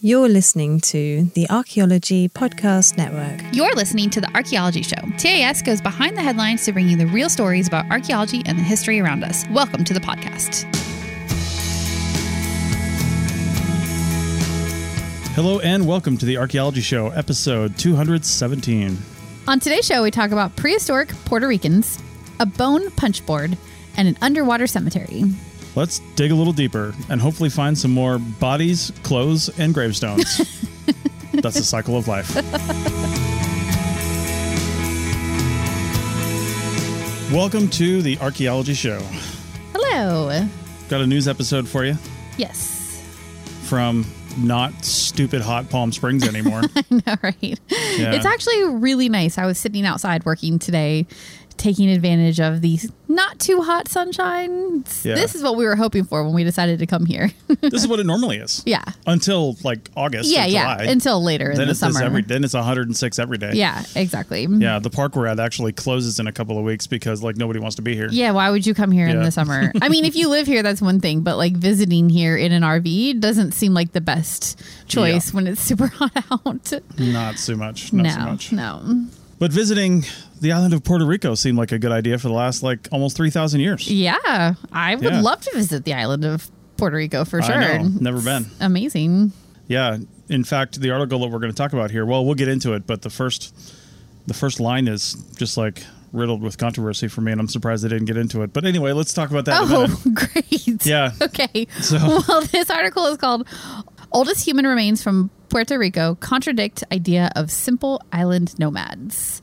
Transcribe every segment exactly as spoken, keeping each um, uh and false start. You're listening to the Archaeology Podcast Network. You're listening to the Archaeology Show. T A S goes behind the headlines to bring you the real stories about archaeology and the history around us. Welcome to the podcast. Hello and welcome to the Archaeology Show, episode two hundred seventeen. On today's show, we talk about prehistoric Puerto Ricans, a bone punch board, and an underwater cemetery. Let's dig a little deeper and hopefully find some more bodies, clothes, and gravestones. That's the cycle of life. Welcome to the Archaeology Show. Hello. Got a news episode for you? Yes. From not stupid hot Palm Springs anymore. I know, right? Yeah. It's actually really nice. I was sitting outside working today, taking advantage of the not too hot sunshine. Yeah. This is what we were hoping for when we decided to come here. This is what it normally is. Yeah. Until like August. Yeah, or July. Yeah. Until later then in the summer. Every, then it's one hundred six every day. Yeah, exactly. Yeah. The park we're at actually closes in a couple of weeks because like nobody wants to be here. Yeah. Why would you come here yeah. in the summer? I mean, if you live here, that's one thing, but like visiting here in an R V doesn't seem like the best choice yeah. when it's super hot out. Not so much. Not no, so much. No. But visiting the island of Puerto Rico seemed like a good idea for the last, like, almost three thousand years. Yeah. I would yeah. love to visit the island of Puerto Rico for sure. I know. Never it's been. Amazing. Yeah. In fact, the article that we're going to talk about here, well, we'll get into it, but the first the first line is just, like, riddled with controversy for me, and I'm surprised I didn't get into it. But anyway, let's talk about that oh, in a minute. Great. Yeah. Okay. So. Well, this article is called Oldest Human Remains from Puerto Rico Contradict Idea of Simple Island Nomads.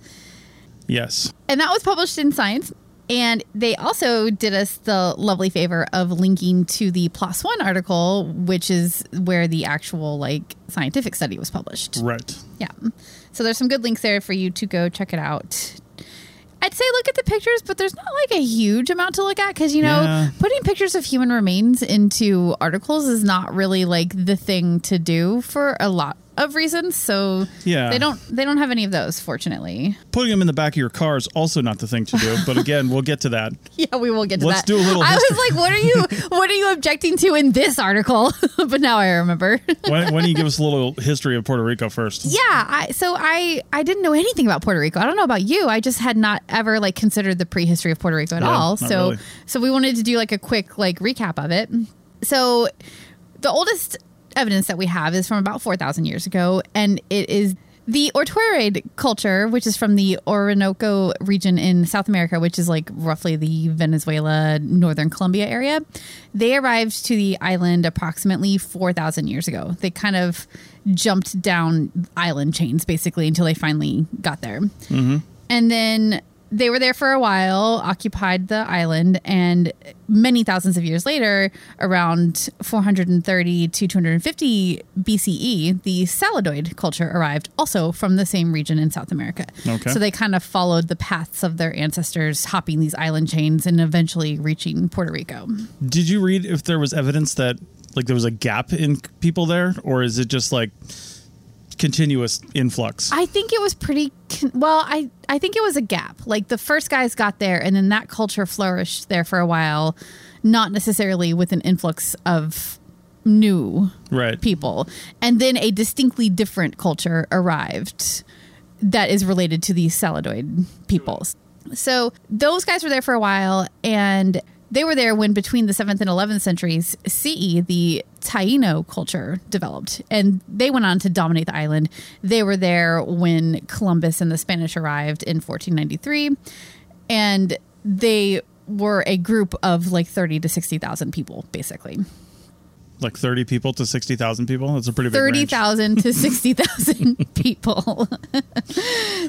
Yes. And that was published in Science. And they also did us the lovely favor of linking to the PLOS One article, which is where the actual like scientific study was published. Right. Yeah. So there's some good links there for you to go check it out. I'd say look at the pictures, but there's not like a huge amount to look at because, you know, yeah. putting pictures of human remains into articles is not really like the thing to do for a lot of reasons. So yeah. they don't they don't have any of those, fortunately. Putting them in the back of your car is also not the thing to do. But again, we'll get to that. Yeah, we will get to Let's that. Let's do a little I history. was like, what are you what are you objecting to in this article? But now I remember. Why, why don't you give us a little history of Puerto Rico first? Yeah. I, so I, I didn't know anything about Puerto Rico. I don't know about you. I just had not ever like considered the prehistory of Puerto Rico at yeah, all. So really. so we wanted to do like a quick like recap of it. So the oldest evidence that we have is from about four thousand years ago, and it is the Ortoiroid culture, which is from the Orinoco region in South America, which is like roughly the Venezuela, northern Colombia area. They arrived to the island approximately four thousand years ago. They kind of jumped down island chains basically until they finally got there. Mm-hmm. And then they were there for a while, occupied the island, and many thousands of years later, around four hundred thirty to two hundred fifty B C E, the Saladoid culture arrived, also from the same region in South America. Okay. So they kind of followed the paths of their ancestors, hopping these island chains and eventually reaching Puerto Rico. Did you read if there was evidence that like there was a gap in people there, or is it just like continuous influx? I think it was pretty con- well I I think it was a gap. Like the first guys got there and then that culture flourished there for a while, not necessarily with an influx of new right. people. And then a distinctly different culture arrived that is related to these Saladoid peoples. So those guys were there for a while, and they were there when between the seventh and eleventh centuries C E, the Taíno culture developed, and they went on to dominate the island. They were there when Columbus and the Spanish arrived in fourteen ninety-three, and they were a group of like thirty to sixty thousand people, basically. Like thirty people to sixty thousand people? That's a pretty big range. thirty thousand to sixty thousand people.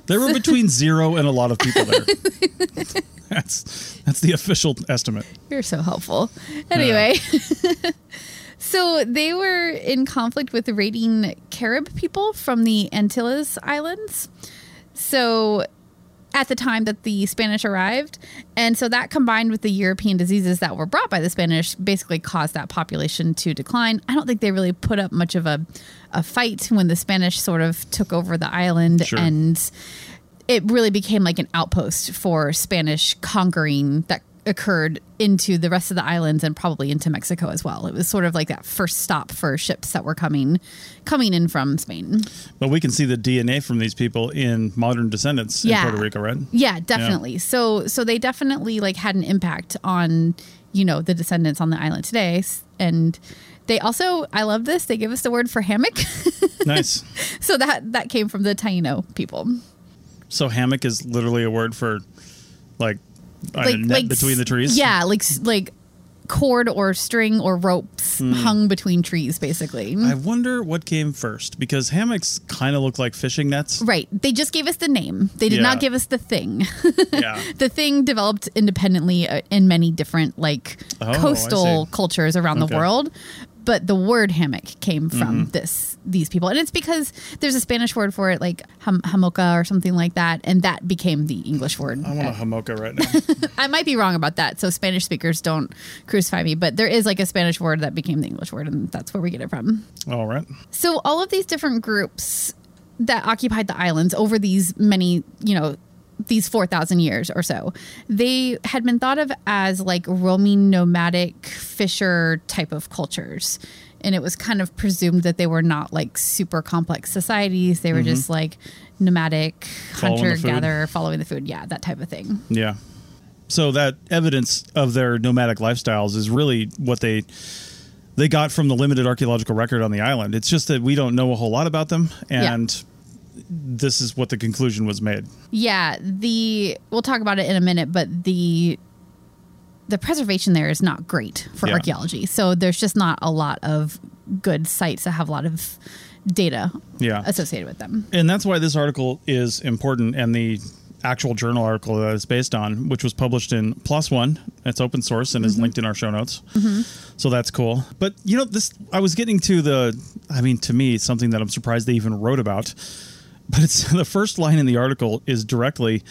There were between zero and a lot of people there. That's that's the official estimate. You're so helpful. Anyway, yeah. So they were in conflict with raiding Carib people from the Antilles Islands. So at the time that the Spanish arrived. And so that combined with the European diseases that were brought by the Spanish basically caused that population to decline. I don't think they really put up much of a, a fight when the Spanish sort of took over the island. Sure. And it really became like an outpost for Spanish conquering that occurred into the rest of the islands and probably into Mexico as well. It was sort of like that first stop for ships that were coming coming in from Spain. But we can see the D N A from these people in modern descendants yeah. in Puerto Rico, right? Yeah, definitely. Yeah. So so they definitely like had an impact on, you know, the descendants on the island today. And they also, I love this, they give us the word for hammock. Nice. So that that came from the Taíno people. So hammock is literally a word for like Like, a net like between the trees? Yeah, like like cord or string or ropes mm. hung between trees, basically. I wonder what came first, because hammocks kind of look like fishing nets. Right. They just gave us the name. They did yeah. not give us the thing. yeah. The thing developed independently in many different like oh, coastal cultures around okay. the world. But the word hammock came from mm. this these people. And it's because there's a Spanish word for it, like ham- hamoca or something like that. And that became the English word. I want a hamoca right now. I might be wrong about that. So Spanish speakers, don't crucify me. But there is like a Spanish word that became the English word. And that's where we get it from. All right. So all of these different groups that occupied the islands over these many, you know, these four thousand years or so, they had been thought of as like roaming nomadic fisher type of cultures. And it was kind of presumed that they were not like super complex societies. They were mm-hmm. just like nomadic hunter gatherer following the food. Yeah. That type of thing. Yeah. So that evidence of their nomadic lifestyles is really what they, they got from the limited archaeological record on the island. It's just that we don't know a whole lot about them. And yeah. this is what the conclusion was made. Yeah, the we'll talk about it in a minute, but the the preservation there is not great for yeah. archaeology. So there's just not a lot of good sites that have a lot of data yeah. associated with them. And that's why this article is important, and the actual journal article that it's based on, which was published in PLOS One. It's open source and mm-hmm. is linked in our show notes. Mm-hmm. So that's cool. But, you know, this I was getting to the, I mean, to me, something that I'm surprised they even wrote about. But it's the first line in the article is directly,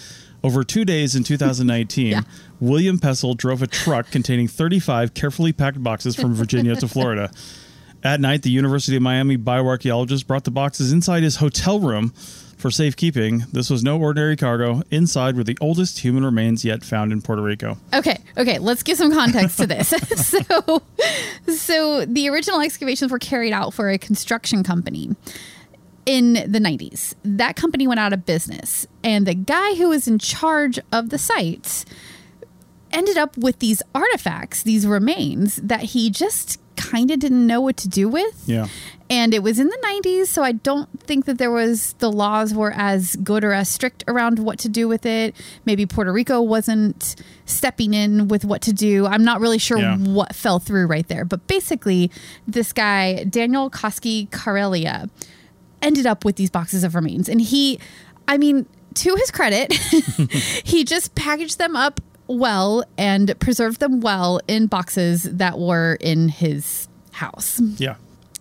over two days in two thousand nineteen, yeah. William Pestle drove a truck containing thirty-five carefully packed boxes from Virginia to Florida. At night, the University of Miami bioarchaeologist brought the boxes inside his hotel room for safekeeping. This was no ordinary cargo. Inside were the oldest human remains yet found in Puerto Rico. Okay, okay, let's give some context to this. so, so the original excavations were carried out for a construction company. In the nineties, that company went out of business, and the guy who was in charge of the site ended up with these artifacts, these remains that he just kind of didn't know what to do with. Yeah. And it was in the nineties, so I don't think that there was the laws were as good or as strict around what to do with it. Maybe Puerto Rico wasn't stepping in with what to do. I'm not really sure yeah. what fell through right there. But basically, this guy, Daniel Koski-Carelia, ended up with these boxes of remains. And he, I mean, to his credit, he just packaged them up well and preserved them well in boxes that were in his house. Yeah.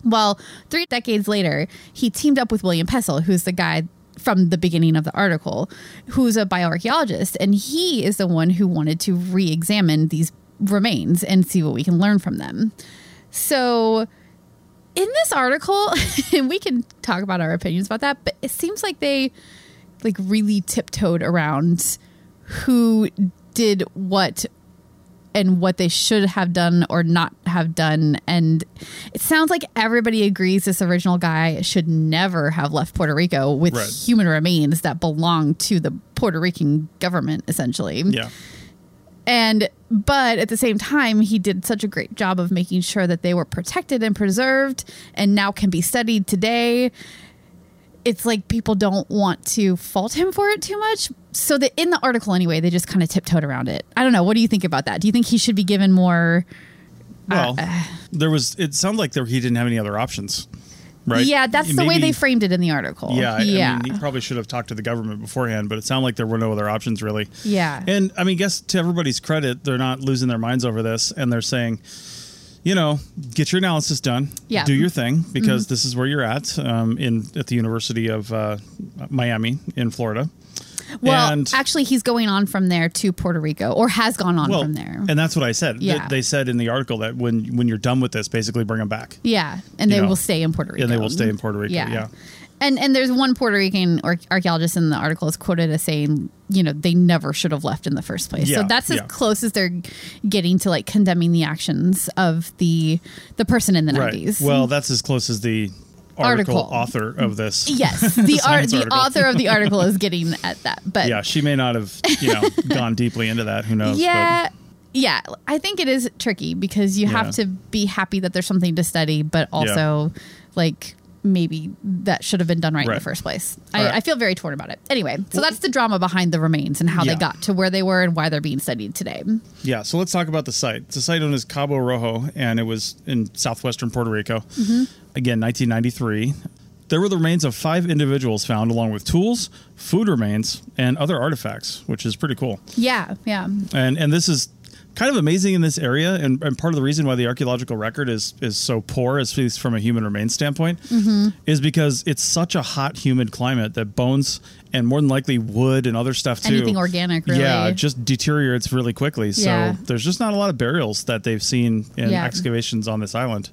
Well, three decades later, he teamed up with William Pestle, who's the guy from the beginning of the article, who's a bioarchaeologist. And he is the one who wanted to re-examine these remains and see what we can learn from them. So in this article, and we can talk about our opinions about that, but it seems like they like really tiptoed around who did what and what they should have done or not have done. And it sounds like everybody agrees this original guy should never have left Puerto Rico with right. human remains that belong to the Puerto Rican government, essentially. Yeah. And but at the same time, he did such a great job of making sure that they were protected and preserved and now can be studied today. It's like people don't want to fault him for it too much. So that in the article anyway, they just kind of tiptoed around it. I don't know. What do you think about that? Do you think he should be given more? Well, uh, there was it sounded like there, he didn't have any other options. Right? Yeah, that's Maybe, the way they framed it in the article. Yeah, yeah. I mean, he probably should have talked to the government beforehand, but it sounded like there were no other options, really. Yeah. And, I mean, guess to everybody's credit, they're not losing their minds over this, and they're saying, you know, get your analysis done. Yeah. Do your thing, because mm-hmm. this is where you're at um, in at the University of uh, Miami in Florida. Well, and, actually, he's going on from there to Puerto Rico, or has gone on well, from there. And that's what I said. Yeah. They, they said in the article that when, when you're done with this, basically bring them back. Yeah. And you they know. will stay in Puerto Rico. And they will stay in Puerto Rico. Yeah. yeah. And and there's one Puerto Rican archaeologist in the article is quoted as saying, you know, they never should have left in the first place. Yeah, so that's as yeah. close as they're getting to, like, condemning the actions of the the person in the right. nineties. Well, that's as close as the... Article, article author of this. Yes, the art, the article. author of the article is getting at that. But yeah, she may not have, you know, gone deeply into that. Who knows? Yeah, but. yeah. I think it is tricky because you yeah. have to be happy that there's something to study, but also yeah. like maybe that should have been done right, right. in the first place. I, right. I feel very torn about it. Anyway, so that's the drama behind the remains and how yeah. they got to where they were and why they're being studied today. Yeah. So let's talk about the site. The site known as Cabo Rojo, and it was in southwestern Puerto Rico. Mm-hmm. Again, nineteen ninety-three, there were the remains of five individuals found, along with tools, food remains, and other artifacts, which is pretty cool. Yeah, yeah. And and this is kind of amazing in this area, and, and part of the reason why the archaeological record is is so poor, at least from a human remains standpoint, mm-hmm. is because it's such a hot, humid climate that bones, and more than likely wood and other stuff too. Anything organic, really. Yeah, it just deteriorates really quickly. So yeah. there's just not a lot of burials that they've seen in yeah. excavations on this island.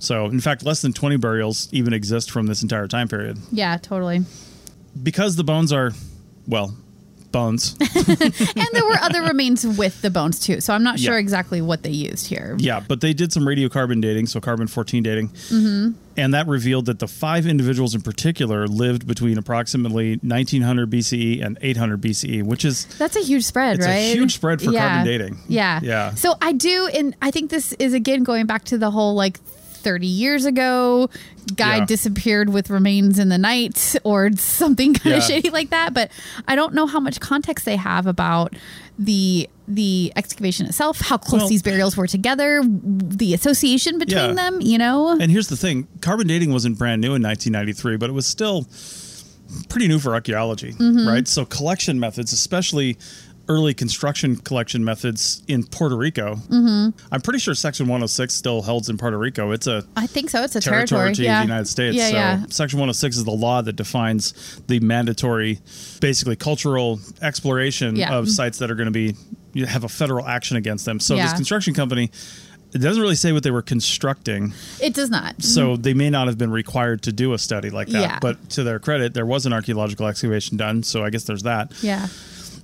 So, in fact, less than twenty burials even exist from this entire time period. Yeah, totally. Because the bones are, well, bones. And there were other remains with the bones, too. So I'm not sure yeah. exactly what they used here. Yeah, but they did some radiocarbon dating, so carbon fourteen dating. Mm-hmm. And that revealed that the five individuals in particular lived between approximately nineteen hundred B C E and eight hundred B C E, which is... That's a huge spread, it's right? It's a huge spread for yeah. carbon dating. Yeah. Yeah. So I do, and I think this is, again, going back to the whole, like... thirty years ago, guy yeah. disappeared with remains in the night or something kind yeah. of shady like that. But I don't know how much context they have about the the excavation itself, how close well, these burials were together, the association between yeah. them, you know? And here's the thing. Carbon dating wasn't brand new in nineteen ninety-three, but it was still pretty new for archaeology, mm-hmm. right? So collection methods, especially... early construction collection methods in Puerto Rico. Mm-hmm. I'm pretty sure Section one oh six still holds in Puerto Rico. It's a I think so. It's a territory, territory to yeah. the United States. Yeah, so yeah. Section one oh six is the law that defines the mandatory, basically cultural exploration yeah. of sites that are going to be you have a federal action against them. So yeah. this construction company. It doesn't really say what they were constructing. It does not. So they may not have been required to do a study like that. Yeah. But to their credit, there was an archaeological excavation done. So I guess there's that. Yeah.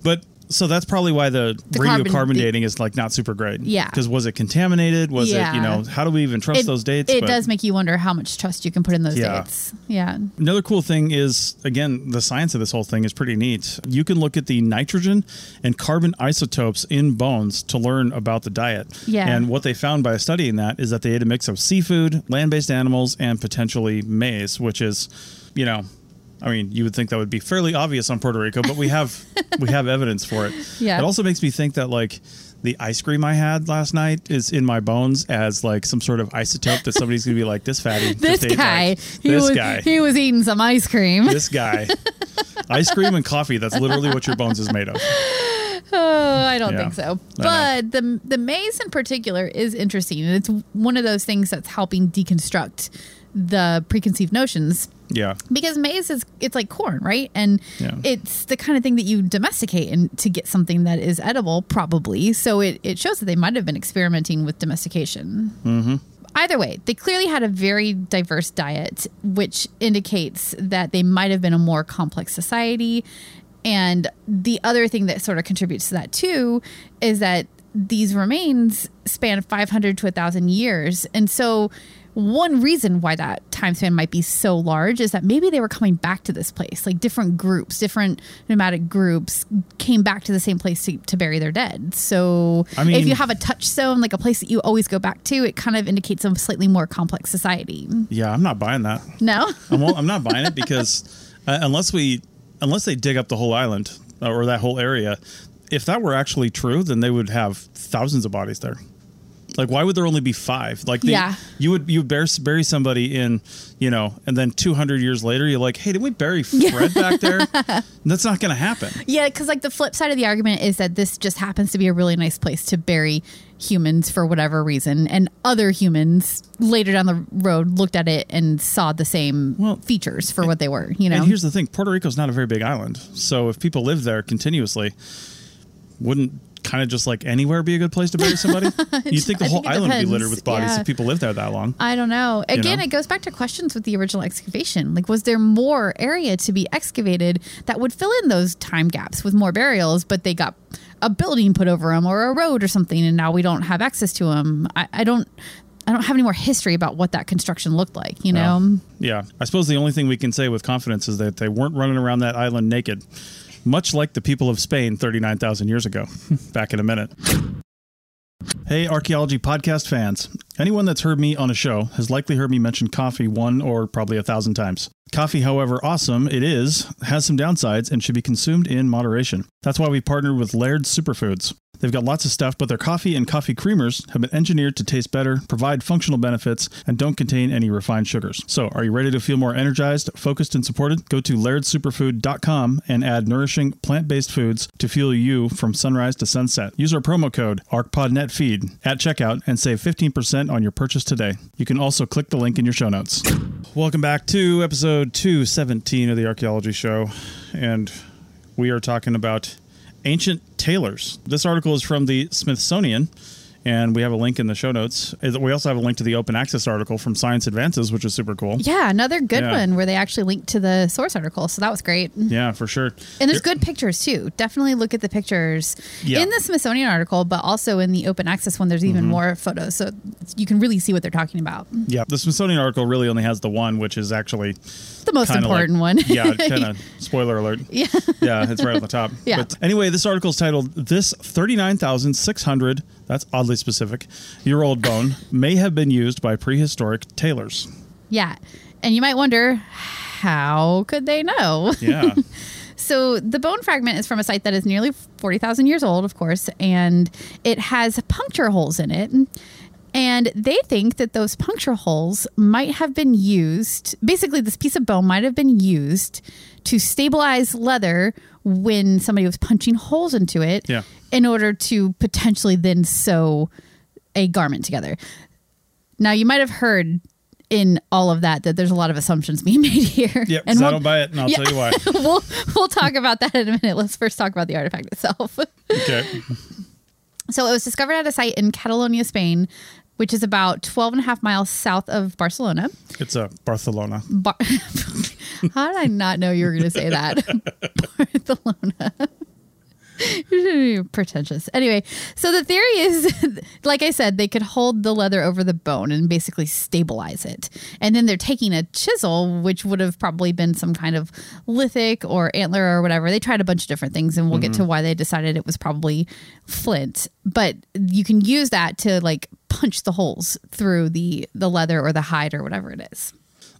But so that's probably why the, the radiocarbon carbon dating is like not super great. Yeah. Because was it contaminated? Was yeah. it, you know, how do we even trust it, those dates? It but does make you wonder how much trust you can put in those yeah. dates. Yeah. Another cool thing is, again, the science of this whole thing is pretty neat. You can look at the nitrogen and carbon isotopes in bones to learn about the diet. Yeah. And what they found by studying that is that they ate a mix of seafood, land-based animals, and potentially maize, which is, you know... I mean, you would think that would be fairly obvious on Puerto Rico, but we have we have evidence for it. Yeah. It also makes me think that, like, the ice cream I had last night is in my bones as, like, some sort of isotope that somebody's going to be like, this fatty. This just guy. Ate, like, he this was, guy. He was eating some ice cream. This guy. Ice cream and coffee. That's literally what your bones is made of. Oh, I don't yeah. think so. But the the maize in particular is interesting. And it's one of those things that's helping deconstruct the preconceived notions. Yeah. Because maize is, it's like corn, right? And yeah. it's the kind of thing that you domesticate and to get something that is edible, probably. So it, it shows that they might have been experimenting with domestication. Mm-hmm. Either way, they clearly had a very diverse diet, which indicates that they might have been a more complex society. And the other thing that sort of contributes to that, too, is that these remains span five hundred to one thousand years. And so... one reason why that time span might be so large is that maybe they were coming back to this place, like different groups, different nomadic groups came back to the same place to, to bury their dead. So I mean, if you have a touchstone, like a place that you always go back to, it kind of indicates a slightly more complex society. Yeah, I'm not buying that. No? I'm, I'm not buying it because uh, unless we, unless they dig up the whole island or that whole area, if that were actually true, then they would have thousands of bodies there. Like, why would there only be five? Like, the, yeah. you would you would bury somebody in, you know, and then two hundred years later, you're like, hey, did we bury Fred back there? That's not going to happen. Yeah, because, like, the flip side of the argument is that this just happens to be a really nice place to bury humans for whatever reason. And other humans later down the road looked at it and saw the same well, features for and, what they were, you know? And here's the thing. Puerto Rico's not a very big island. So if people lived there continuously, wouldn't... kind of just like anywhere be a good place to bury somebody? You'd think the I whole think island depends. would be littered with bodies yeah. if people lived there that long. I don't know. Again, you know? It goes back to questions with the original excavation. Like, was there more area to be excavated that would fill in those time gaps with more burials, but they got a building put over them or a road or something, and now we don't have access to them? I, I don't... I don't have any more history about what that construction looked like, you know? No. Yeah. I suppose the only thing we can say with confidence is that they weren't running around that island naked, much like the people of Spain thirty-nine thousand years ago. Back in a minute. Hey, archaeology podcast fans. Anyone that's heard me on a show has likely heard me mention coffee one or probably a thousand times. Coffee, however awesome it is, has some downsides and should be consumed in moderation. That's why we partnered with Laird Superfoods. They've got lots of stuff, but their coffee and coffee creamers have been engineered to taste better, provide functional benefits, and don't contain any refined sugars. So, are you ready to feel more energized, focused, and supported? Go to Laird Superfood dot com and add nourishing, plant-based foods to fuel you from sunrise to sunset. Use our promo code ArchPodNetFeed at checkout and save fifteen percent on your purchase today. You can also click the link in your show notes. Welcome back to episode two seventeen of the Archaeology Show, and we are talking about ancient tailors. This article is from the Smithsonian, and we have a link in the show notes. We also have a link to the open access article from Science Advances, which is super cool. Yeah, another good yeah. one where they actually linked to the source article, so that was great. Yeah, for sure. And there's You're- good pictures, too. Definitely look at the pictures yeah. in the Smithsonian article, but also in the open access one, there's even mm-hmm. more photos, so you can really see what they're talking about. Yeah, the Smithsonian article really only has the one, which is actually... the most important like, one. Yeah, kind of. Spoiler alert. Yeah. Yeah, it's right on the top. Yeah. But anyway, this article is titled, This thirty-nine thousand six hundred, that's oddly specific, year old bone may have been used by prehistoric tailors. Yeah. And you might wonder, how could they know? Yeah. So the bone fragment is from a site that is nearly forty thousand years old, of course, and it has puncture holes in it. And they think that those puncture holes might have been used, basically this piece of bone might have been used to stabilize leather when somebody was punching holes into it yeah. in order to potentially then sew a garment together. Now, you might have heard in all of that that there's a lot of assumptions being made here. Yep, and we'll, I don't buy it, and I'll yeah, tell you why. we'll, we'll talk about that in a minute. Let's first talk about the artifact itself. Okay. So it was discovered at a site in Catalonia, Spain, which is about twelve and a half miles south of Barcelona. It's a Barcelona. Bar- How did I not know you were going to say that? Barcelona. You're pretentious. Anyway, so the theory is, like I said, they could hold the leather over the bone and basically stabilize it. And then they're taking a chisel, which would have probably been some kind of lithic or antler or whatever. They tried a bunch of different things, and we'll mm-hmm. get to why they decided it was probably flint. But you can use that to, like, punch the holes through the, the leather or the hide or whatever it is.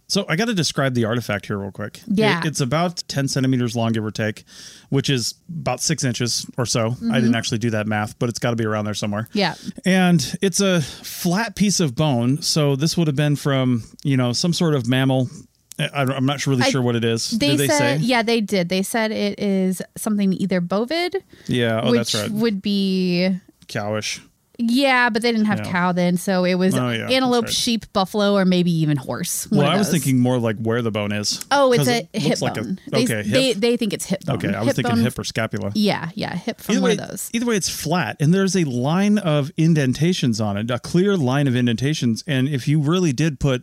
So I got to describe the artifact here real quick. Yeah. It, it's about ten centimeters long, give or take, which is about six inches or so. Mm-hmm. I didn't actually do that math, but it's got to be around there somewhere. Yeah. And it's a flat piece of bone. So this would have been from, you know, some sort of mammal. I, I'm not really sure I, what it is. They did they said, say? Yeah, they did. They said it is something either bovid. Yeah. Oh, which that's right. would be cowish. Yeah, but they didn't have yeah. cow then, so it was oh, yeah, antelope, right. sheep, buffalo, or maybe even horse. Well, I was thinking more like where the bone is. Oh, it's a it hip like bone. A, okay, they, hip. They, they think it's hip bone. Okay, I was hip thinking bone. hip or scapula. Yeah, yeah, hip from either one way, of those. Either way, it's flat, and there's a line of indentations on it, a clear line of indentations, and if you really did put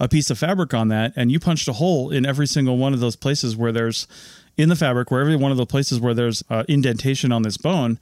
a piece of fabric on that, and you punched a hole in every single one of those places where there's, in the fabric, where every one of the places where there's uh, indentation on this bone.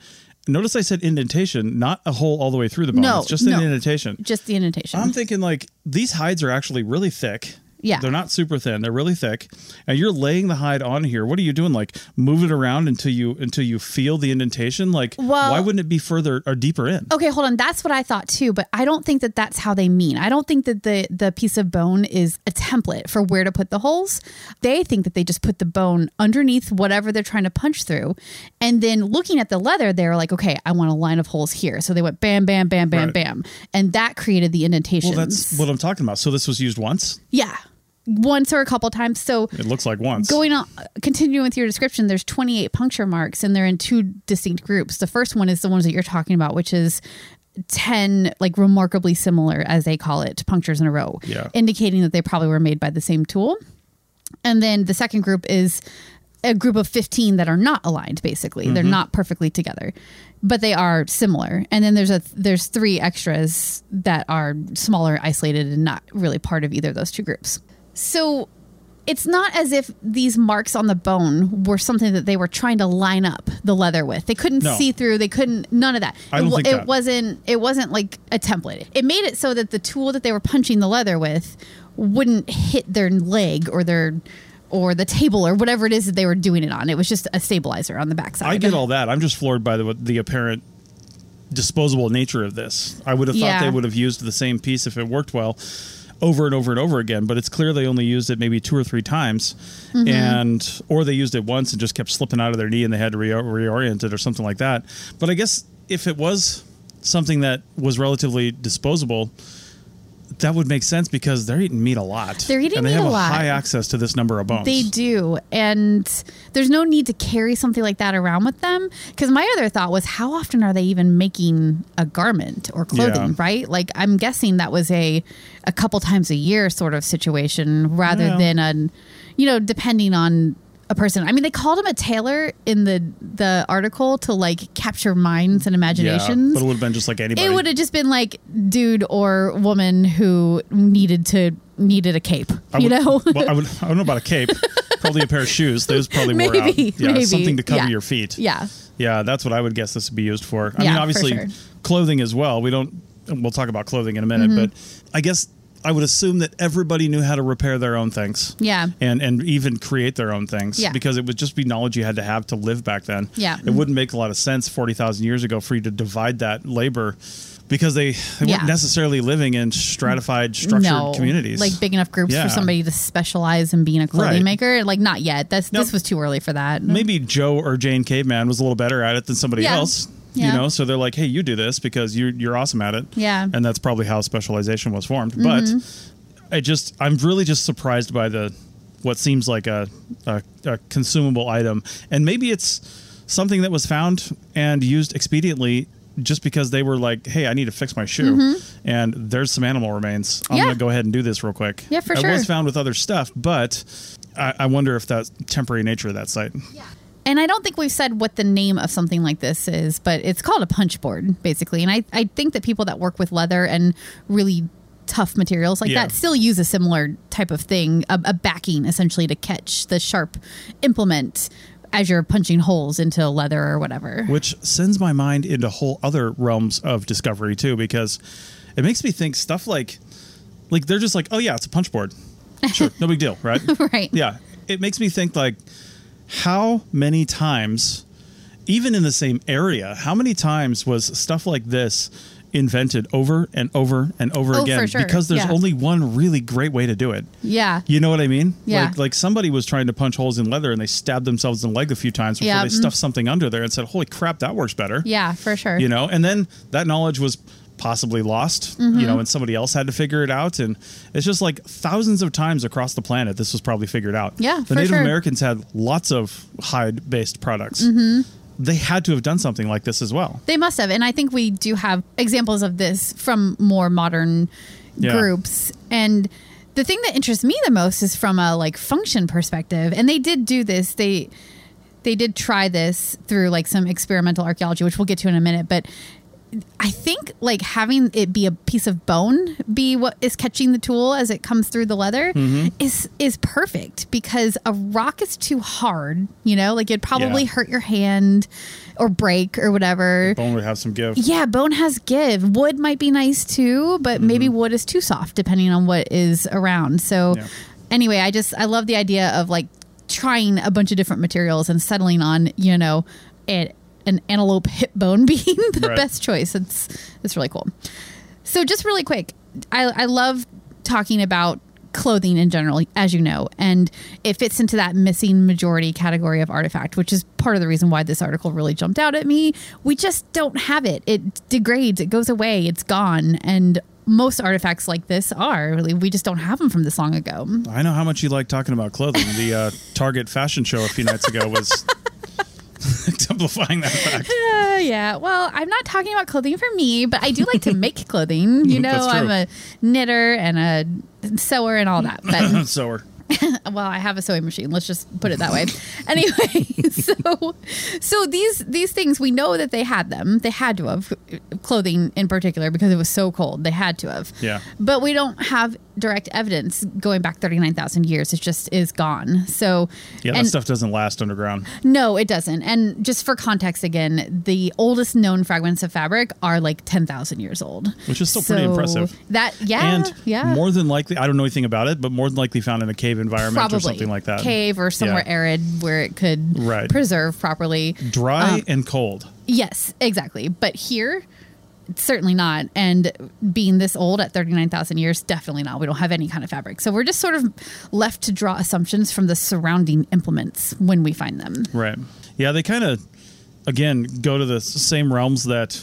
Notice I said indentation, not a hole all the way through the bone. No, it's just an no, indentation. Just the indentation. I'm thinking like these hides are actually really thick. Yeah. They're not super thin. They're really thick. And you're laying the hide on here. What are you doing? Like, move it around until you until you feel the indentation? Like, well, why wouldn't it be further or deeper in? Okay, hold on. That's what I thought too, but I don't think that that's how they mean. I don't think that the, the piece of bone is a template for where to put the holes. They think that they just put the bone underneath whatever they're trying to punch through. And then looking at the leather, they're like, okay, I want a line of holes here. So they went bam, bam, bam, bam, right. bam. And that created the indentations. Well, that's what I'm talking about. So this was used once? Yeah. Once or a couple times. So it looks like once. Going on, continuing with your description, there's twenty-eight puncture marks and they're in two distinct groups. The first one is the ones that you're talking about, which is ten, like remarkably similar, as they call it, punctures in a row, yeah. indicating that they probably were made by the same tool. And then the second group is a group of fifteen that are not aligned, basically. Mm-hmm. They're not perfectly together, but they are similar. And then there's a there's three extras that are smaller, isolated, and not really part of either of those two groups. So it's not as if these marks on the bone were something that they were trying to line up the leather with. They couldn't no. see through. They couldn't, none of that. I don't it, think it that. wasn't, it wasn't like a template. It made it so that the tool that they were punching the leather with wouldn't hit their leg or their, or the table or whatever it is that they were doing it on. It was just a stabilizer on the backside. I get all that. I'm just floored by the, the apparent disposable nature of this. I would have thought yeah. they would have used the same piece if it worked well. Over and over and over again, but it's clear they only used it maybe two or three times, mm-hmm. and or they used it once and just kept slipping out of their knee and they had to re- reorient it or something like that. But I guess if it was something that was relatively disposable, that would make sense because they're eating meat a lot. They're eating meat a lot. And they have a high access to this number of bones. They do. And there's no need to carry something like that around with them. Because my other thought was, how often are they even making a garment or clothing, yeah. right? Like, I'm guessing that was a, a couple times a year sort of situation rather yeah. than, a, you know, depending on a person. I mean, they called him a tailor in the, the article to, like, capture minds and imaginations. Yeah, but it would have been just like anybody. It would have just been like dude or woman who needed to needed a cape, I you would, know? Well, I, would, I don't know about a cape. Probably a pair of shoes. Those probably maybe, wore out. Yeah, maybe. Something to cover yeah. your feet. Yeah. Yeah, that's what I would guess this would be used for. I yeah, mean, obviously, for sure. Clothing as well. We don't... We'll talk about clothing in a minute, mm-hmm. but I guess... I would assume that everybody knew how to repair their own things. Yeah. And and even create their own things. Yeah. Because it would just be knowledge you had to have to live back then. Yeah. It mm-hmm. wouldn't make a lot of sense forty thousand years ago for you to divide that labor because they, they yeah. weren't necessarily living in stratified, structured no. communities. Like big enough groups yeah. for somebody to specialize in being a clothing right. maker. Like not yet. That's nope. This was too early for that. Maybe Joe or Jane Caveman was a little better at it than somebody yeah. else. Yeah. You know, so they're like, hey, you do this because you're, you're awesome at it. Yeah. And that's probably how specialization was formed. Mm-hmm. But I just, I'm really just surprised by the, what seems like a, a, a consumable item. And maybe it's something that was found and used expediently just because they were like, hey, I need to fix my shoe. Mm-hmm. And there's some animal remains. I'm yeah. going to go ahead and do this real quick. Yeah, for it sure. It was found with other stuff, but I, I wonder if that temporary nature of that site. Yeah. And I don't think we've said what the name of something like this is, but it's called a punch board, basically. And I, I think that people that work with leather and really tough materials like yeah. that still use a similar type of thing, a, a backing, essentially, to catch the sharp implement as you're punching holes into leather or whatever. Which sends my mind into whole other realms of discovery, too, because it makes me think stuff like, like they're just like, oh, yeah, it's a punch board. Sure, no big deal, right? Right. Yeah. It makes me think, like, how many times, even in the same area, how many times was stuff like this invented over and over and over oh, again? For sure. Because there's yeah. only one really great way to do it. Yeah. You know what I mean? Yeah. Like, like somebody was trying to punch holes in leather and they stabbed themselves in the leg a few times before yeah. they stuffed something under there and said, holy crap, that works better. Yeah, for sure. You know, and then that knowledge was possibly lost, mm-hmm. you know, and somebody else had to figure it out. And it's just like thousands of times across the planet, this was probably figured out. Yeah, the Native sure. Americans had lots of hide-based products. Mm-hmm. They had to have done something like this as well. They must have. And I think we do have examples of this from more modern yeah. groups. And the thing that interests me the most is from a like function perspective. And they did do this. They, they did try this through like some experimental archaeology, which we'll get to in a minute. But I think like having it be a piece of bone be what is catching the tool as it comes through the leather mm-hmm. is is perfect, because a rock is too hard, you know, like it'd probably yeah. hurt your hand or break or whatever. Bone would have some give. Yeah, bone has give. Wood might be nice too, but mm-hmm. maybe wood is too soft depending on what is around. So yeah. anyway, I just I love the idea of like trying a bunch of different materials and settling on, you know, it. an antelope hip bone being the right. best choice. It's it's really cool. So just really quick, I, I love talking about clothing in general, as you know, and it fits into that missing majority category of artifact, which is part of the reason why this article really jumped out at me. We just don't have it. It degrades, it goes away, it's gone. And most artifacts like this are really, we just don't have them from this long ago. I know how much you like talking about clothing. The uh, Target fashion show a few nights ago was... exemplifying that fact. Uh, yeah. Well, I'm not talking about clothing for me, but I do like to make clothing. You know, I'm a knitter and a sewer and all that. But sewer. Well, I have a sewing machine. Let's just put it that way. Anyway, so so these these things, we know that they had them. They had to have clothing in particular because it was so cold. They had to have. Yeah. But we don't have direct evidence going back thirty-nine thousand years. It just is gone. So yeah, that and, stuff doesn't last underground. No, it doesn't. And just for context, again, the oldest known fragments of fabric are like ten thousand years old, which is still so pretty impressive. That yeah, and yeah. more than likely, I don't know anything about it, but more than likely found in a cave environment Probably. or something like that. Cave or somewhere yeah. arid where it could right. preserve properly. Dry um, and cold. Yes, exactly. But here. Certainly not. And being this old at thirty-nine thousand years, definitely not. We don't have any kind of fabric. So we're just sort of left to draw assumptions from the surrounding implements when we find them. Right. Yeah, they kind of, again, go to the same realms that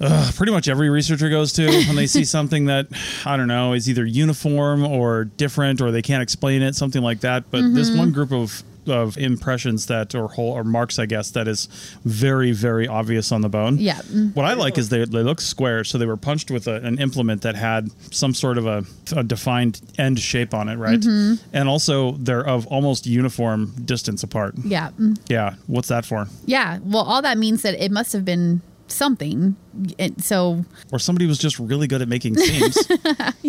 uh, pretty much every researcher goes to when they see something that, I don't know, is either uniform or different or they can't explain it, something like that. But mm-hmm. this one group of of impressions that or whole or marks, I guess, that is very, very obvious on the bone. Yeah. What I like is they, they look square. So they were punched with a, an implement that had some sort of a, a defined end shape on it. Right. Mm-hmm. And also they're of almost uniform distance apart. Yeah. Yeah. What's that for? Yeah. Well, all that means that it must have been something. And so, or somebody was just really good at making seams.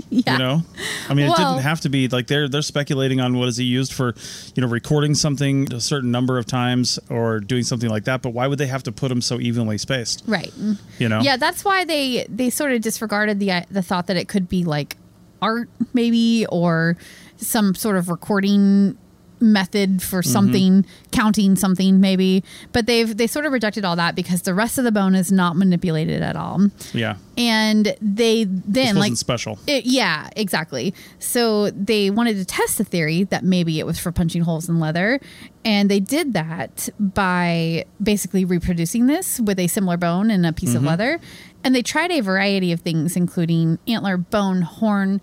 yeah. You know, I mean, it well, didn't have to be like they're they're speculating on what is it used for, you know, recording something a certain number of times or doing something like that. But why would they have to put them so evenly spaced? Right. You know. Yeah, that's why they they sort of disregarded the the thought that it could be like art, maybe, or some sort of recording method for something, mm-hmm. counting something maybe, but they've they sort of rejected all that because the rest of the bone is not manipulated at all. Yeah, and they then this wasn't like special. It, yeah, exactly. So they wanted to test the theory that maybe it was for punching holes in leather, and they did that by basically reproducing this with a similar bone and a piece mm-hmm. of leather, and they tried a variety of things, including antler, bone, horn,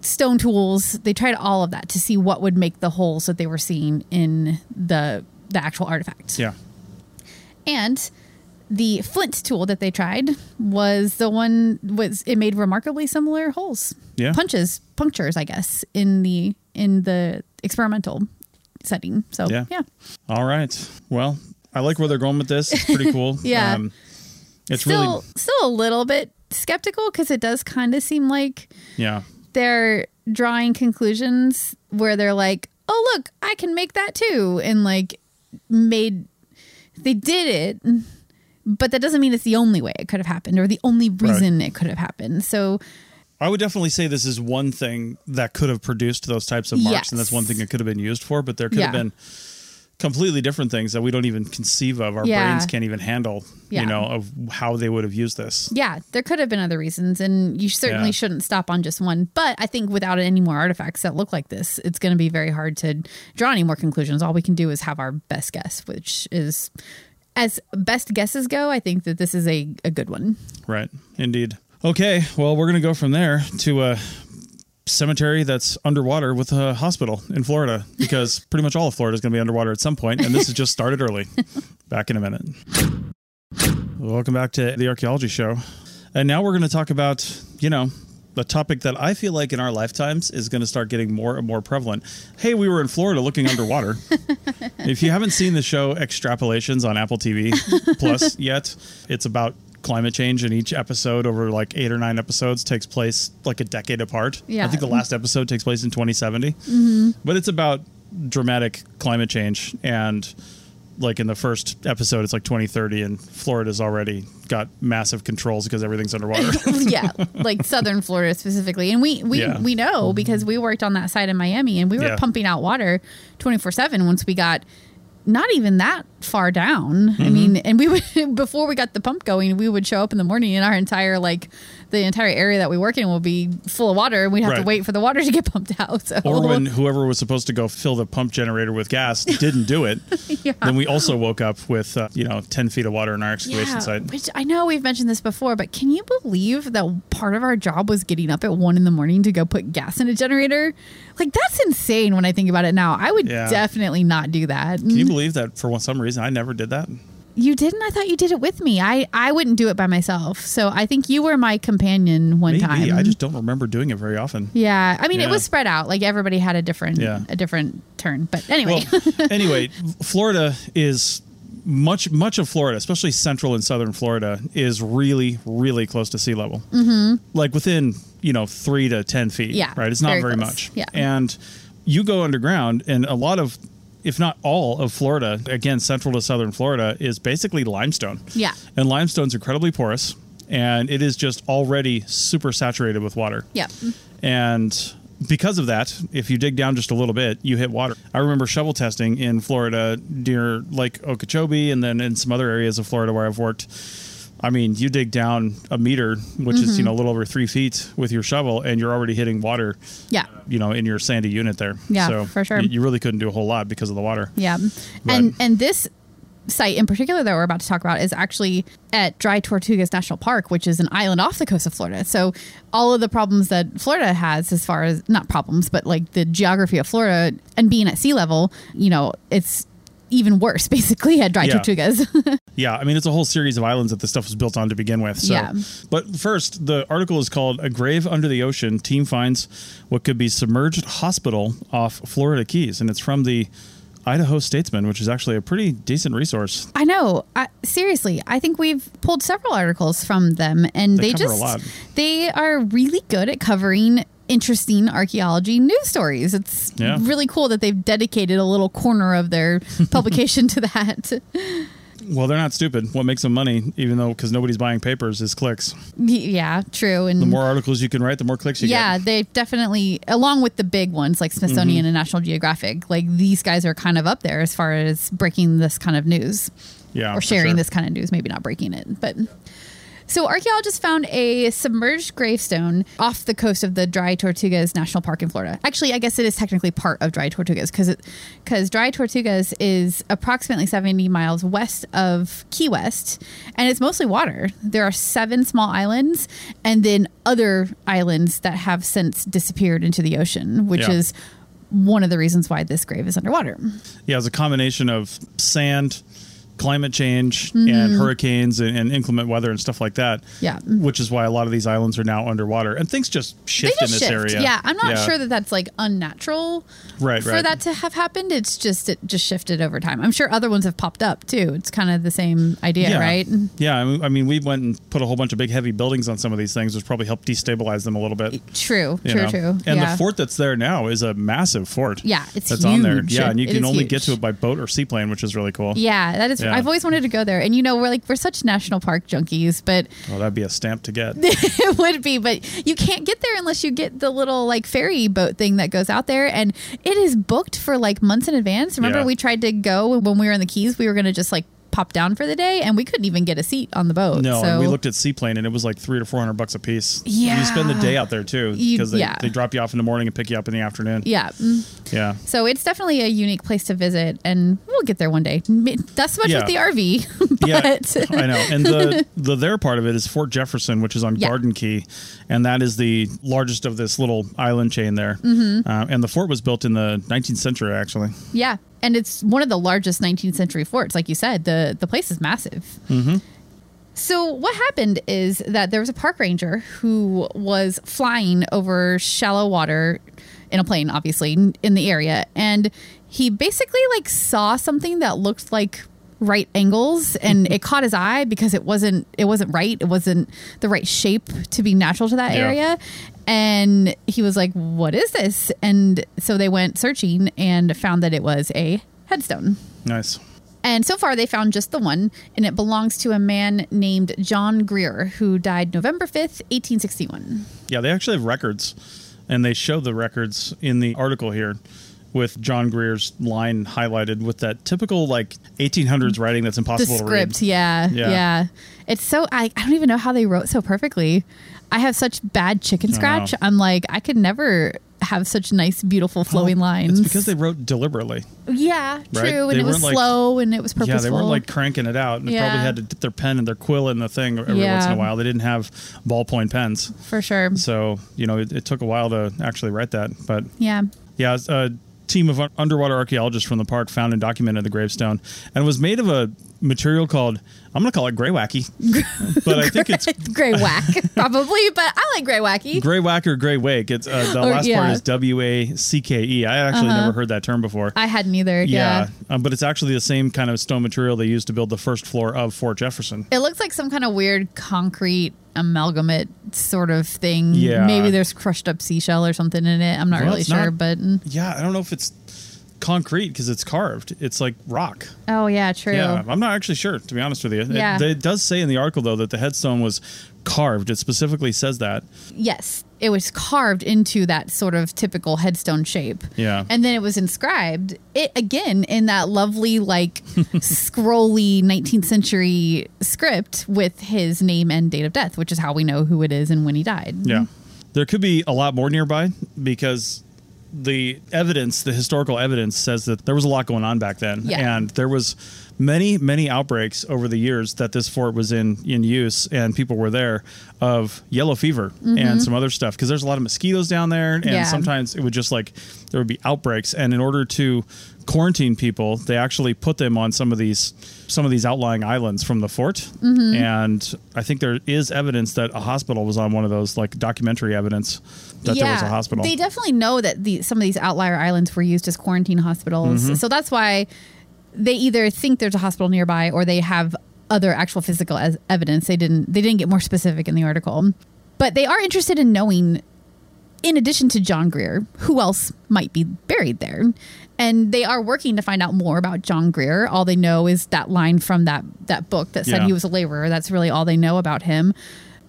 stone tools. They tried all of that to see what would make the holes that they were seeing in the the actual artifact. Yeah. And the flint tool that they tried was the one was it made remarkably similar holes. Yeah. Punches, punctures, I guess, in the in the experimental setting. So yeah. yeah. All right. Well, I like where they're going with this. It's pretty cool. yeah. Um, it's still, really still a little bit skeptical because it does kind of seem like yeah. they're drawing conclusions where they're like, oh, look, I can make that too. And like made, they did it, but that doesn't mean it's the only way it could have happened or the only reason right. it could have happened. So I would definitely say this is one thing that could have produced those types of marks. Yes. And that's one thing it could have been used for, but there could yeah. have been completely different things that we don't even conceive of. Our yeah. brains can't even handle, yeah. you know, of how they would have used this. Yeah, there could have been other reasons, and you certainly yeah. shouldn't stop on just one. But I think without any more artifacts that look like this, it's going to be very hard to draw any more conclusions. All we can do is have our best guess, which is, as best guesses go, I think that this is a, a good one. Right, indeed. Okay, well, we're going to go from there to a... Uh, cemetery that's underwater with a hospital in Florida, because pretty much all of Florida is going to be underwater at some point, and this has just started early. Back in a minute. Welcome back to the Archaeology Show. And now we're going to talk about, you know, the topic that I feel like in our lifetimes is going to start getting more and more prevalent. Hey, we were in Florida looking underwater. If you haven't seen the show Extrapolations on Apple T V Plus yet, it's about climate change, and each episode over like eight or nine episodes takes place like a decade apart. Yeah. I think the last episode takes place in twenty seventy. Mm-hmm. But it's about dramatic climate change, and like in the first episode, it's like twenty thirty, and Florida's already got massive controls because everything's underwater. Yeah, like southern Florida specifically. And we we, yeah. we know because we worked on that side in Miami, and we were yeah. pumping out water twenty-four seven once we got not even that far down. Mm-hmm. I mean, and we would, before we got the pump going, we would show up in the morning and our entire, like the entire area that we work in will be full of water, and we'd have right. to wait for the water to get pumped out. So. Or when whoever was supposed to go fill the pump generator with gas didn't do it. Yeah. Then we also woke up with, uh, you know, ten feet of water in our excavation yeah, site. Which I know we've mentioned this before, but can you believe that part of our job was getting up at one in the morning to go put gas in a generator? Like, that's insane when I think about it now. I would yeah. definitely not do that. Can you believe that for some reason I never did that? You didn't? I thought you did it with me. I, I wouldn't do it by myself. So I think you were my companion one Maybe. time. I just don't remember doing it very often. Yeah. I mean, yeah. it was spread out. Like, everybody had a different yeah. a different turn. But anyway. Well, anyway, Florida is... Much much of Florida, especially central and southern Florida, is really, really close to sea level. Mm-hmm. Like within, you know, three to ten feet. Yeah, right? It's not very, very much. Yeah. And you go underground, and a lot of, if not all of Florida, again, central to southern Florida, is basically limestone. Yeah. And limestone's incredibly porous, and it is just already super saturated with water. Yeah. And... because of that, if you dig down just a little bit, you hit water. I remember shovel testing in Florida near Lake Okeechobee, and then in some other areas of Florida where I've worked. I mean, you dig down a meter, which mm-hmm. is, you know, a little over three feet with your shovel, and you're already hitting water, yeah. you know, in your sandy unit there. Yeah, so for sure. You really couldn't do a whole lot because of the water. Yeah. But and and this... site in particular that we're about to talk about is actually at Dry Tortugas National Park, which is an island off the coast of Florida. So all of the problems that Florida has, as far as not problems, but like the geography of Florida and being at sea level, you know, it's even worse basically at Dry yeah. Tortugas. Yeah. I mean, it's a whole series of islands that this stuff was built on to begin with. So, yeah. But first, the article is called "A Grave Under the Ocean Team Finds What Could Be Submerged Hospital Off Florida Keys." And it's from the Idaho Statesman, which is actually a pretty decent resource. I know. I, seriously, I think we've pulled several articles from them, and they, they just, a lot. They are really good at covering interesting archaeology news stories. It's yeah. really cool that they've dedicated a little corner of their publication to that. Well, they're not stupid. What makes them money, even though, because nobody's buying papers, is clicks. Yeah, true. And the more articles you can write, the more clicks you yeah, get. Yeah, they definitely, along with the big ones like Smithsonian mm-hmm. and National Geographic, like these guys are kind of up there as far as breaking this kind of news. Yeah, or sharing sure. this kind of news, maybe not breaking it. But so archaeologists found a submerged gravestone off the coast of the Dry Tortugas National Park in Florida. Actually, I guess it is technically part of Dry Tortugas because because Dry Tortugas is approximately seventy miles west of Key West, and it's mostly water. There are seven small islands and then other islands that have since disappeared into the ocean, which yeah. is one of the reasons why this grave is underwater. Yeah, it's a combination of sand, climate change mm-hmm. and hurricanes and, and inclement weather and stuff like that. Yeah. Which is why a lot of these islands are now underwater, and things just shift just in this shift. area. Yeah. I'm not yeah. sure that that's like unnatural right, for right. that to have happened. It's just, it just shifted over time. I'm sure other ones have popped up too. It's kind of the same idea, yeah. right? Yeah. I mean, we went and put a whole bunch of big heavy buildings on some of these things, which probably helped destabilize them a little bit. True. True, know? true. And yeah. the fort that's there now is a massive fort. Yeah. It's that's huge. on there. Yeah. And you it can only huge. get to it by boat or seaplane, which is really cool. Yeah. That is. Yeah. Yeah. I've always wanted to go there. And, you know, we're like, we're such national park junkies, but... Oh, that'd be a stamp to get. It would be, but you can't get there unless you get the little, like, ferry boat thing that goes out there. And it is booked for, like, months in advance. Remember, yeah. we tried to go when we were in the Keys. We were going to just, like, pop down for the day, and we couldn't even get a seat on the boat. No, so. And we looked at Seaplane, and it was like three to four hundred bucks a piece. Yeah, you spend the day out there too, because they, yeah. they drop you off in the morning and pick you up in the afternoon. Yeah, yeah. So it's definitely a unique place to visit, and we'll get there one day. Not so much yeah. with the R V. But yeah, I know. And the the their part of it is Fort Jefferson, which is on yeah. Garden Key, and that is the largest of this little island chain there. Mm-hmm. Uh, and the fort was built in the nineteenth century, actually. Yeah. And it's one of the largest nineteenth century forts. Like you said, the, the place is massive. Mm-hmm. So what happened is that there was a park ranger who was flying over shallow water in a plane, obviously, in the area. And he basically like saw something that looked like right angles, and it caught his eye because it wasn't it wasn't right. It wasn't the right shape to be natural to that yeah. area. And he was like, "What is this?" And so they went searching and found that it was a headstone. Nice. And so far, they found just the one, and it belongs to a man named John Greer, who died November fifth, eighteen sixty-one. Yeah, they actually have records, and they show the records in the article here with John Greer's line highlighted with that typical, like, eighteen hundreds writing that's impossible the to script, read. script, yeah, yeah, yeah. It's so, I, I don't even know how they wrote so perfectly. I have such bad chicken scratch. I'm like, I could never have such nice, beautiful, flowing well, lines. It's because they wrote deliberately. Yeah, true. Right? And they it was like, slow and it was purposeful. Yeah, they weren't like cranking it out. And yeah. they probably had to dip their pen and their quill in the thing every yeah. once in a while. They didn't have ballpoint pens. For sure. So, you know, it, it took a while to actually write that. But yeah. Yeah, a team of underwater archaeologists from the park found and documented the gravestone, and it was made of a material called, I'm going to call it gray wacky, but I think it's gray whack probably, but I like gray wacky. Gray whack or gray wake. It's uh, the or, last yeah. part is W A C K E. I actually uh-huh. never heard that term before. I hadn't either. Yeah, yeah. Um, but it's actually the same kind of stone material they used to build the first floor of Fort Jefferson. It looks like some kind of weird concrete amalgamate sort of thing. Yeah, maybe there's crushed up seashell or something in it. I'm not well, really sure, not, but yeah, I don't know if it's concrete because it's carved. It's like rock. Oh yeah, true. Yeah, I'm not actually sure, to be honest with you. Yeah. It, it does say in the article though that the headstone was carved. It specifically says that. Yes, it was carved into that sort of typical headstone shape. Yeah, and then it was inscribed. It again in that lovely like scrolly nineteenth century script with his name and date of death, which is how we know who it is and when he died. Yeah, there could be a lot more nearby because the evidence, the historical evidence says that there was a lot going on back then. Yeah. And there was many, many outbreaks over the years that this fort was in, in use and people were there of yellow fever mm-hmm. and some other stuff. Because there's a lot of mosquitoes down there. And yeah. sometimes it would just like, there would be outbreaks. And in order to quarantine people, they actually put them on some of these some of these outlying islands from the fort. Mm-hmm. And I think there is evidence that a hospital was on one of those, like documentary evidence that yeah, there was a hospital. They definitely know that the, some of these outlier islands were used as quarantine hospitals. Mm-hmm. So that's why they either think there's a hospital nearby or they have other actual physical as evidence. They didn't they didn't get more specific in the article. But they are interested in knowing, in addition to John Greer, who else might be buried there. And they are working to find out more about John Greer. All they know is that line from that, that book that said yeah. he was a laborer. That's really all they know about him.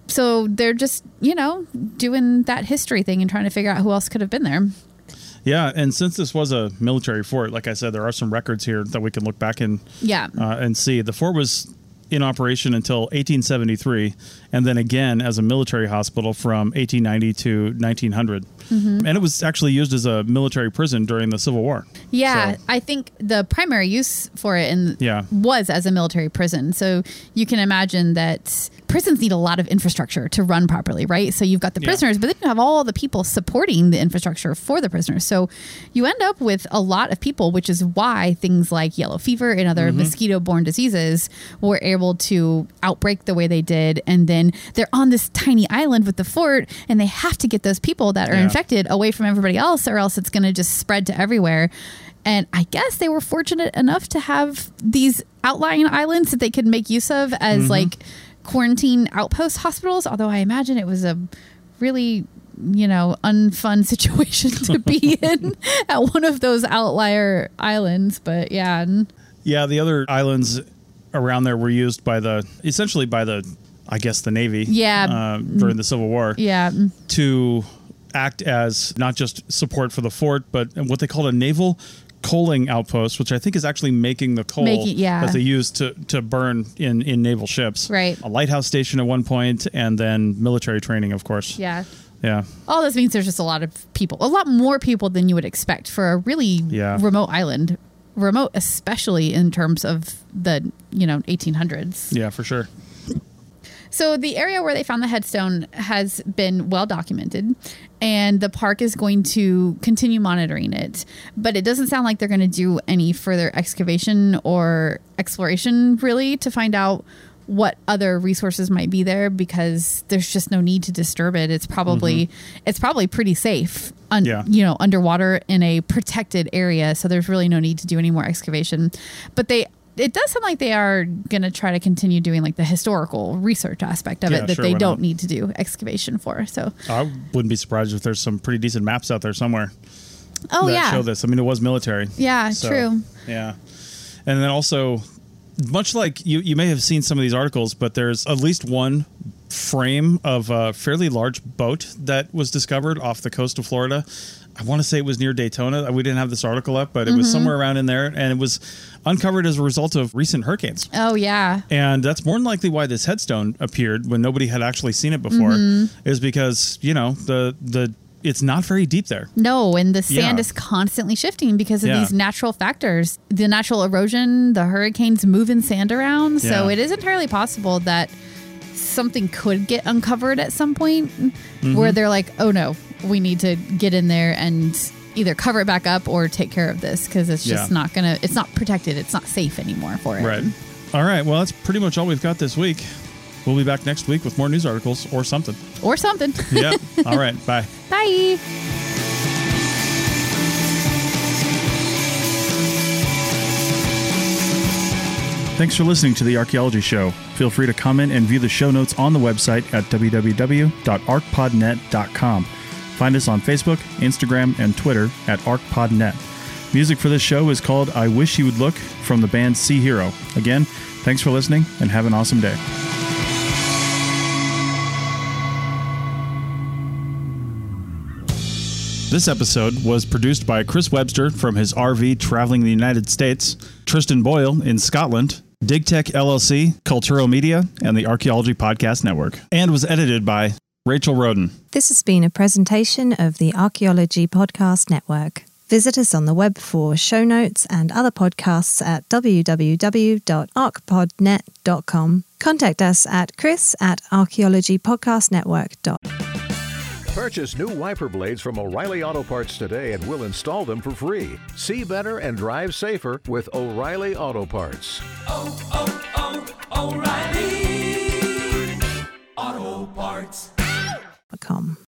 So they're just, you know, doing that history thing and trying to figure out who else could have been there. Yeah, and since this was a military fort, like I said, there are some records here that we can look back and, yeah. uh, and see. The fort was in operation until eighteen seventy-three, and then again as a military hospital from eighteen ninety to nineteen hundred. Mm-hmm. And it was actually used as a military prison during the Civil War. Yeah, so. I think the primary use for it in, yeah. was as a military prison. So you can imagine that prisons need a lot of infrastructure to run properly, right? So you've got the prisoners, yeah. but then you have all the people supporting the infrastructure for the prisoners. So you end up with a lot of people, which is why things like yellow fever and other mm-hmm. mosquito-borne diseases were able to outbreak the way they did. And then they're on this tiny island with the fort, and they have to get those people that are yeah. infected away from everybody else, or else it's going to just spread to everywhere. And I guess they were fortunate enough to have these outlying islands that they could make use of as mm-hmm. like quarantine outpost hospitals, although I imagine it was a really, you know, unfun situation to be in at one of those outlier islands. But yeah. Yeah, the other islands around there were used by the, essentially by the, I guess the Navy. Yeah. Uh, during the Civil War. Yeah. To act as not just support for the fort, but what they called a naval coaling outpost, which I think is actually making the coal Make it, yeah. that they use to, to burn in, in naval ships. Right. A lighthouse station at one point, and then military training, of course. Yeah. Yeah. All this means there's just a lot of people, a lot more people than you would expect for a really yeah. remote island. Remote, especially in terms of the, you know, eighteen hundreds. Yeah, for sure. So the area where they found the headstone has been well documented, and the park is going to continue monitoring it. But it doesn't sound like they're going to do any further excavation or exploration, really, to find out what other resources might be there, because there's just no need to disturb it. It's probably mm-hmm. it's probably pretty safe, un- yeah. you know, underwater in a protected area. So there's really no need to do any more excavation. But they it does sound like they are going to try to continue doing like the historical research aspect of yeah, it that sure, they don't not? need to do excavation for. So I wouldn't be surprised if there's some pretty decent maps out there somewhere. Oh that yeah, show this. I mean, it was military. Yeah, so, true. Yeah, and then also, much like you, you may have seen some of these articles, but there's at least one frame of a fairly large boat that was discovered off the coast of Florida. I want to say it was near Daytona. We didn't have this article up, but it mm-hmm. was somewhere around in there, and it was uncovered as a result of recent hurricanes. Oh, yeah. And that's more than likely why this headstone appeared when nobody had actually seen it before, mm-hmm. is because, you know, the the it's not very deep there. No, and the sand yeah. is constantly shifting because of yeah. these natural factors. The natural erosion, the hurricanes moving sand around, yeah. so it is entirely possible that something could get uncovered at some point mm-hmm. where they're like, oh, no. We need to get in there and either cover it back up or take care of this because it's just yeah. not going to, it's not protected. It's not safe anymore for it. Right. All right. Well, that's pretty much all we've got this week. We'll be back next week with more news articles or something. Or something. Yeah. All right. Bye. Bye. Thanks for listening to The Archaeology Show. Feel free to comment and view the show notes on the website at w w w dot arch pod net dot com. Find us on Facebook, Instagram, and Twitter at ArchPodNet. Music for this show is called I Wish You Would Look from the band Sea Hero. Again, thanks for listening and have an awesome day. This episode was produced by Chris Webster from his R V traveling the United States, Tristan Boyle in Scotland, DigTech L L C, Culturo Media, and the Archaeology Podcast Network, and was edited by Rachel Roden. This has been a presentation of the Archaeology Podcast Network. Visit us on the web for show notes and other podcasts at w w w dot arch pod net dot com. Contact us at chris at archaeology podcast network dot com. Purchase new wiper blades from O'Reilly Auto Parts today and we'll install them for free. See better and drive safer with O'Reilly Auto Parts. Oh, oh, oh, O'Reilly Auto Parts. Come.